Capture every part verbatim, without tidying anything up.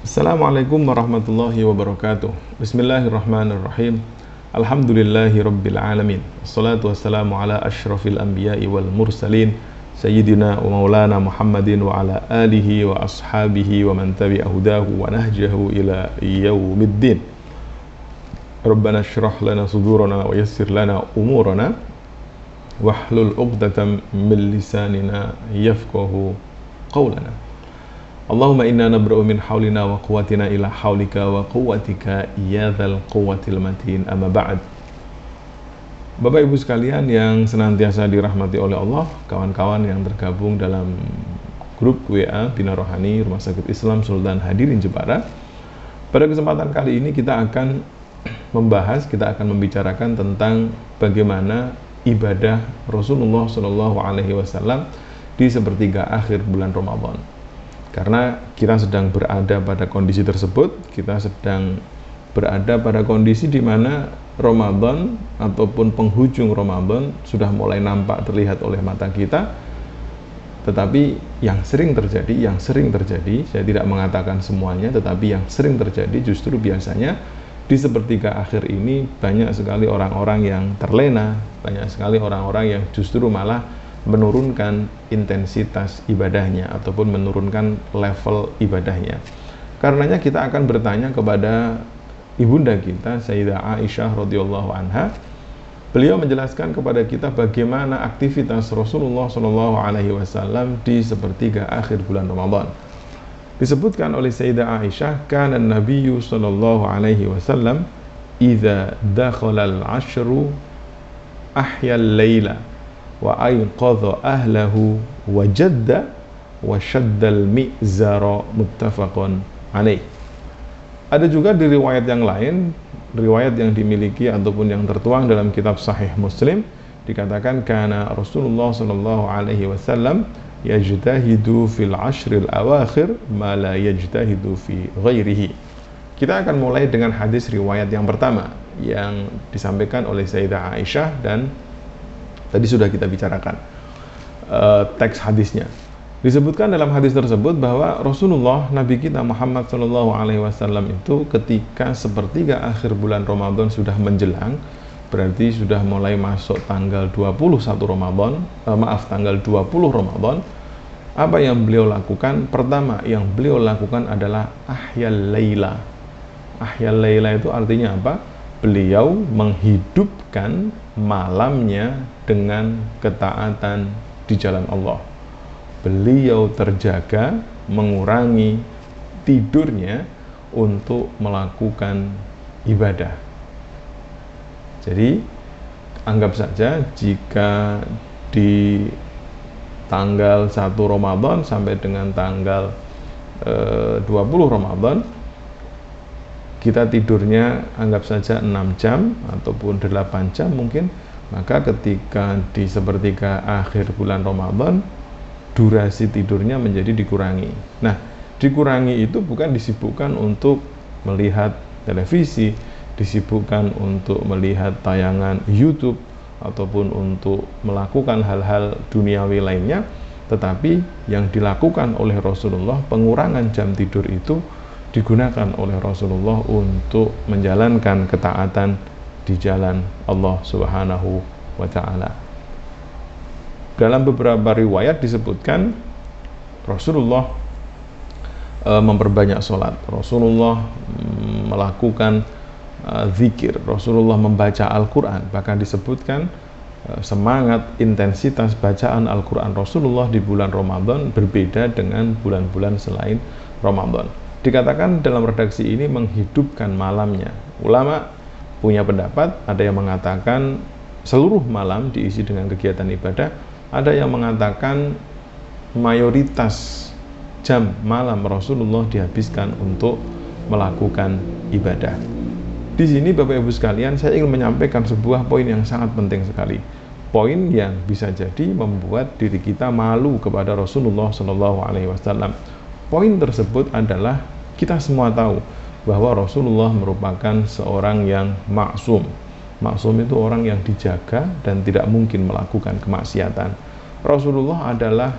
Assalamualaikum warahmatullahi wabarakatuh. Bismillahirrahmanirrahim. Alhamdulillahirrabbilalamin. Assalatu wassalamu ala ashrafil anbiya'i wal mursalin Sayyidina wa maulana Muhammadin wa ala alihi wa ashabihi wa man tabi'a hudahu wa nahjahu ila yaumiddin. Rabbana syrah lana sudurana wa yassir lana umurana wahlul uqdatam min lisanina yafqahu qawlana. Allahumma inna nabra'u min hawlina wa quwwatina ila hawlika wa quwwatika ya dzal quwwatil matin, amma ba'd. Bapak Ibu sekalian yang senantiasa dirahmati oleh Allah, kawan-kawan yang tergabung dalam grup W A Bina Rohani Rumah Sakit Islam Sultan Hadirin Jepara, pada kesempatan kali ini kita akan membahas, kita akan membicarakan tentang bagaimana ibadah Rasulullah shallallahu alaihi wasallam di sepertiga akhir bulan Ramadan. Karena kita sedang berada pada kondisi tersebut, kita sedang berada pada kondisi di mana Ramadan ataupun penghujung Ramadan sudah mulai nampak terlihat oleh mata kita. Tetapi yang sering terjadi, yang sering terjadi, saya tidak mengatakan semuanya, tetapi yang sering terjadi justru biasanya di sepertiga akhir ini banyak sekali orang-orang yang terlena, banyak sekali orang-orang yang justru malah menurunkan intensitas ibadahnya ataupun menurunkan level ibadahnya. Karenanya kita akan bertanya kepada ibunda kita Sayyidah Aisyah radhiyallahu anha. Beliau menjelaskan kepada kita bagaimana aktivitas Rasulullah shallallahu alaihi wasallam di sepertiga akhir bulan Ramadan. Disebutkan oleh Sayyidah Aisyah, kana an-nabiyyu shallallahu alaihi wasallam idza dakhala al-ashru ahya al-laila wa ayqadha ahlahu wa jadda wa shaddal mi'zara, muttafaqun alaih. Ada juga di riwayat yang lain, riwayat yang dimiliki ataupun yang tertuang dalam kitab Sahih Muslim, dikatakan kana Rasulullah sallallahu alaihi wasallam yajtahidu fil ashril awakhir ma la yajtahidu fi ghairihi. Kita akan mulai dengan hadis riwayat yang pertama yang disampaikan oleh Sayyidah Aisyah, dan tadi sudah kita bicarakan uh, teks hadisnya. Disebutkan dalam hadis tersebut bahwa Rasulullah, Nabi kita Muhammad shallallahu alaihi wasallam itu ketika sepertiga akhir bulan Ramadan sudah menjelang, berarti sudah mulai masuk tanggal dua puluh satu Ramadan, uh, maaf tanggal dua puluh Ramadan, apa yang beliau lakukan? Pertama yang beliau lakukan adalah ahyal laila. Ahyal laila itu artinya apa? Beliau menghidupkan malamnya dengan ketaatan di jalan Allah. Beliau terjaga, mengurangi tidurnya untuk melakukan ibadah. Jadi, anggap saja jika di tanggal satu Ramadan sampai dengan tanggal eh, dua puluh Ramadan, kita tidurnya anggap saja enam jam ataupun delapan jam mungkin, maka ketika di sepertiga akhir bulan Ramadan durasi tidurnya menjadi dikurangi. Nah, dikurangi itu bukan disibukkan untuk melihat televisi, disibukkan untuk melihat tayangan YouTube ataupun untuk melakukan hal-hal duniawi lainnya, tetapi yang dilakukan oleh Rasulullah, pengurangan jam tidur itu digunakan oleh Rasulullah untuk menjalankan ketaatan di jalan Allah Subhanahu wa ta'ala. Dalam beberapa riwayat disebutkan Rasulullah e, memperbanyak sholat, Rasulullah melakukan e, zikir, Rasulullah membaca Al-Quran. Bahkan disebutkan e, semangat, intensitas bacaan Al-Quran Rasulullah di bulan Ramadan berbeda dengan bulan-bulan selain Ramadan. Dikatakan dalam redaksi ini menghidupkan malamnya. Ulama punya pendapat, ada yang mengatakan seluruh malam diisi dengan kegiatan ibadah, ada yang mengatakan mayoritas jam malam Rasulullah dihabiskan untuk melakukan ibadah. Di sini Bapak Ibu sekalian, saya ingin menyampaikan sebuah poin yang sangat penting sekali. Poin yang bisa jadi membuat diri kita malu kepada Rasulullah shallallahu alaihi wasallam. Poin tersebut adalah kita semua tahu bahwa Rasulullah merupakan seorang yang maksum. Maksum itu orang yang dijaga dan tidak mungkin melakukan kemaksiatan. Rasulullah adalah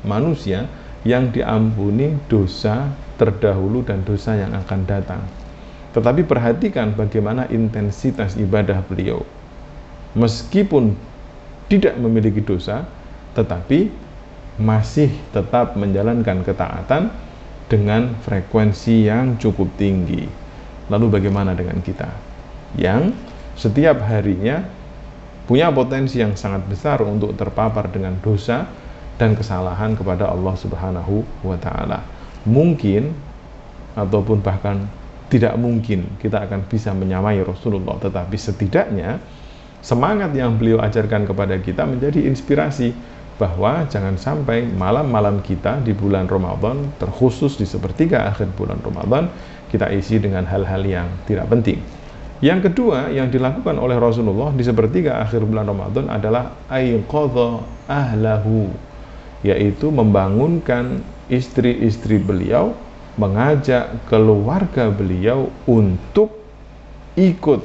manusia yang diampuni dosa terdahulu dan dosa yang akan datang. Tetapi perhatikan bagaimana intensitas ibadah beliau. Meskipun tidak memiliki dosa, tetapi masih tetap menjalankan ketaatan dengan frekuensi yang cukup tinggi. Lalu bagaimana dengan kita yang setiap harinya punya potensi yang sangat besar untuk terpapar dengan dosa dan kesalahan kepada Allah Subhanahu wa Ta'ala? Mungkin ataupun bahkan tidak mungkin kita akan bisa menyamai Rasulullah, tetapi setidaknya semangat yang beliau ajarkan kepada kita menjadi inspirasi bahwa jangan sampai malam-malam kita di bulan Ramadan, terkhusus di sepertiga akhir bulan Ramadan, kita isi dengan hal-hal yang tidak penting. Yang kedua yang dilakukan oleh Rasulullah di sepertiga akhir bulan Ramadan adalah aiqadha ahlahu, yaitu membangunkan istri-istri beliau, mengajak keluarga beliau untuk ikut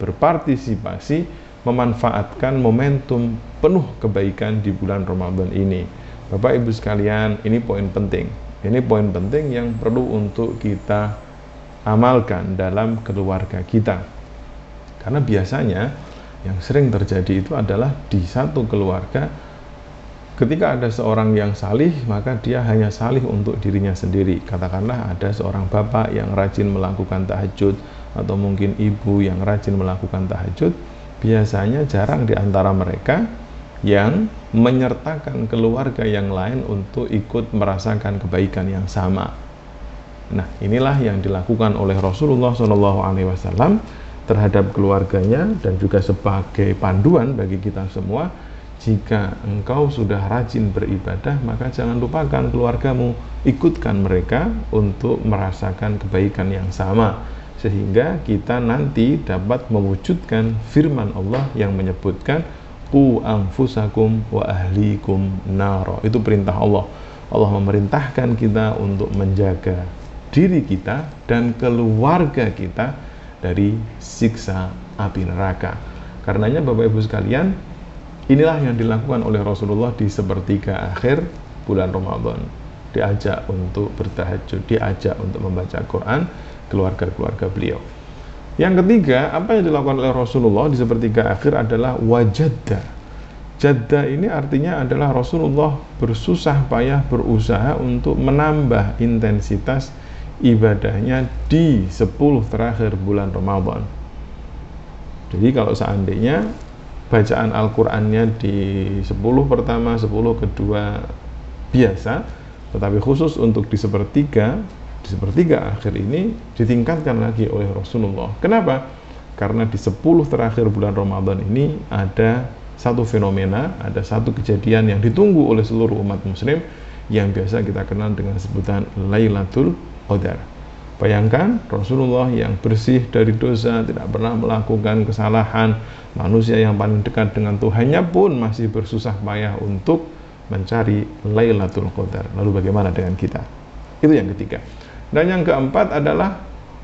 berpartisipasi memanfaatkan momentum penuh kebaikan di bulan Ramadan ini. Bapak Ibu sekalian, ini poin penting. Ini poin penting yang perlu untuk kita amalkan dalam keluarga kita. Karena biasanya yang sering terjadi itu adalah di satu keluarga ketika ada seorang yang salih, maka dia hanya salih untuk dirinya sendiri. Katakanlah ada seorang bapak yang rajin melakukan tahajud, atau mungkin ibu yang rajin melakukan tahajud. Biasanya jarang di antara mereka yang menyertakan keluarga yang lain untuk ikut merasakan kebaikan yang sama. Nah, inilah yang dilakukan oleh Rasulullah shallallahu alaihi wasallam terhadap keluarganya, dan juga sebagai panduan bagi kita semua. Jika engkau sudah rajin beribadah, maka jangan lupakan keluargamu, ikutkan mereka untuk merasakan kebaikan yang sama, sehingga kita nanti dapat mewujudkan firman Allah yang menyebutkan qu anfusakum wa ahlikum naro. Itu perintah Allah. Allah memerintahkan kita untuk menjaga diri kita dan keluarga kita dari siksa api neraka. Karenanya Bapak Ibu sekalian, inilah yang dilakukan oleh Rasulullah di sepertiga akhir bulan Ramadan. Diajak untuk bertahajud, diajak untuk membaca Quran keluarga-keluarga beliau. Yang ketiga, apa yang dilakukan oleh Rasulullah di sepertiga akhir adalah wajadda. Jadda ini artinya adalah Rasulullah bersusah payah, berusaha untuk menambah intensitas ibadahnya di sepuluh terakhir bulan Ramadan. Jadi kalau seandainya bacaan Al-Qur'annya di sepuluh pertama, sepuluh kedua biasa, tetapi khusus untuk di sepertiga di sepertiga akhir ini ditingkatkan lagi oleh Rasulullah. Kenapa? Karena di sepuluh terakhir bulan Ramadan ini ada satu fenomena, ada satu kejadian yang ditunggu oleh seluruh umat muslim yang biasa kita kenal dengan sebutan Lailatul Qadar. Bayangkan Rasulullah yang bersih dari dosa, tidak pernah melakukan kesalahan, manusia yang paling dekat dengan Tuhannya pun masih bersusah payah untuk mencari Lailatul Qadar. Lalu bagaimana dengan kita? Itu yang ketiga. Dan yang keempat adalah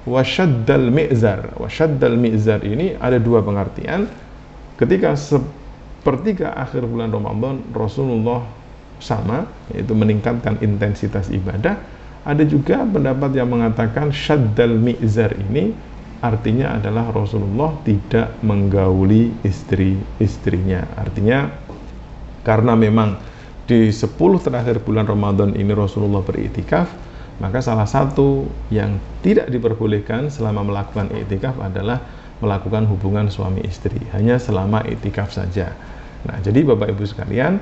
wasyaddal mi'zar. Wasyaddal mi'zar ini ada dua pengertian. Ketika sepertiga akhir bulan Ramadan Rasulullah sama, yaitu meningkatkan intensitas ibadah. Ada juga pendapat yang mengatakan syaddal mi'zar ini artinya adalah Rasulullah tidak menggauli istri-istrinya. Artinya karena memang di sepuluh terakhir bulan Ramadan ini Rasulullah beriktikaf, maka salah satu yang tidak diperbolehkan selama melakukan iktikaf adalah melakukan hubungan suami istri, hanya selama iktikaf saja. Nah, jadi Bapak Ibu sekalian,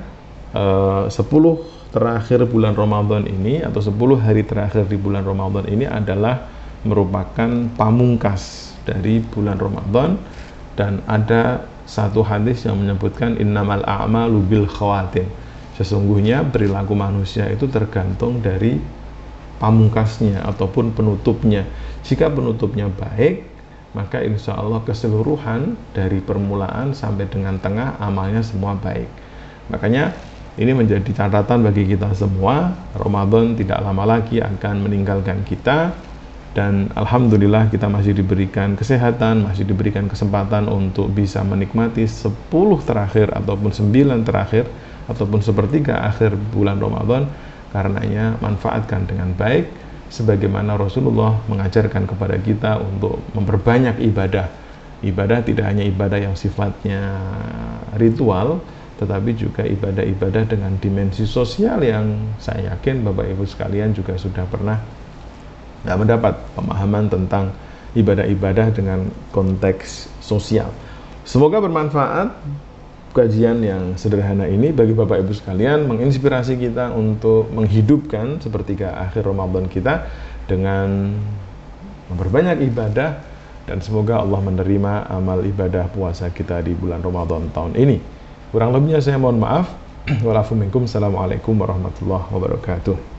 sepuluh terakhir bulan Ramadan ini atau sepuluh hari terakhir di bulan Ramadan ini adalah merupakan pamungkas dari bulan Ramadan, dan ada satu hadis yang menyebutkan innamal a'malu bil khawatim. Sesungguhnya perilaku manusia itu tergantung dari pamungkasnya ataupun penutupnya. Jika penutupnya baik, maka insya Allah keseluruhan dari permulaan sampai dengan tengah amalnya semua baik. Makanya ini menjadi catatan bagi kita semua. Ramadan tidak lama lagi akan meninggalkan kita, dan alhamdulillah kita masih diberikan kesehatan, masih diberikan kesempatan untuk bisa menikmati sepuluh terakhir ataupun sembilan terakhir ataupun sepertiga akhir bulan Ramadan. Karenanya manfaatkan dengan baik, sebagaimana Rasulullah mengajarkan kepada kita untuk memperbanyak ibadah. Ibadah tidak hanya ibadah yang sifatnya ritual, tetapi juga ibadah-ibadah dengan dimensi sosial yang saya yakin Bapak Ibu sekalian juga sudah pernah mendapat pemahaman tentang ibadah-ibadah dengan konteks sosial. Semoga bermanfaat kajian yang sederhana ini bagi Bapak Ibu sekalian, menginspirasi kita untuk menghidupkan sepertiga akhir Ramadan kita dengan memperbanyak ibadah, dan semoga Allah menerima amal ibadah puasa kita di bulan Ramadan tahun ini. Kurang lebihnya saya mohon maaf. Wa'alaikumsalam warahmatullahi wabarakatuh.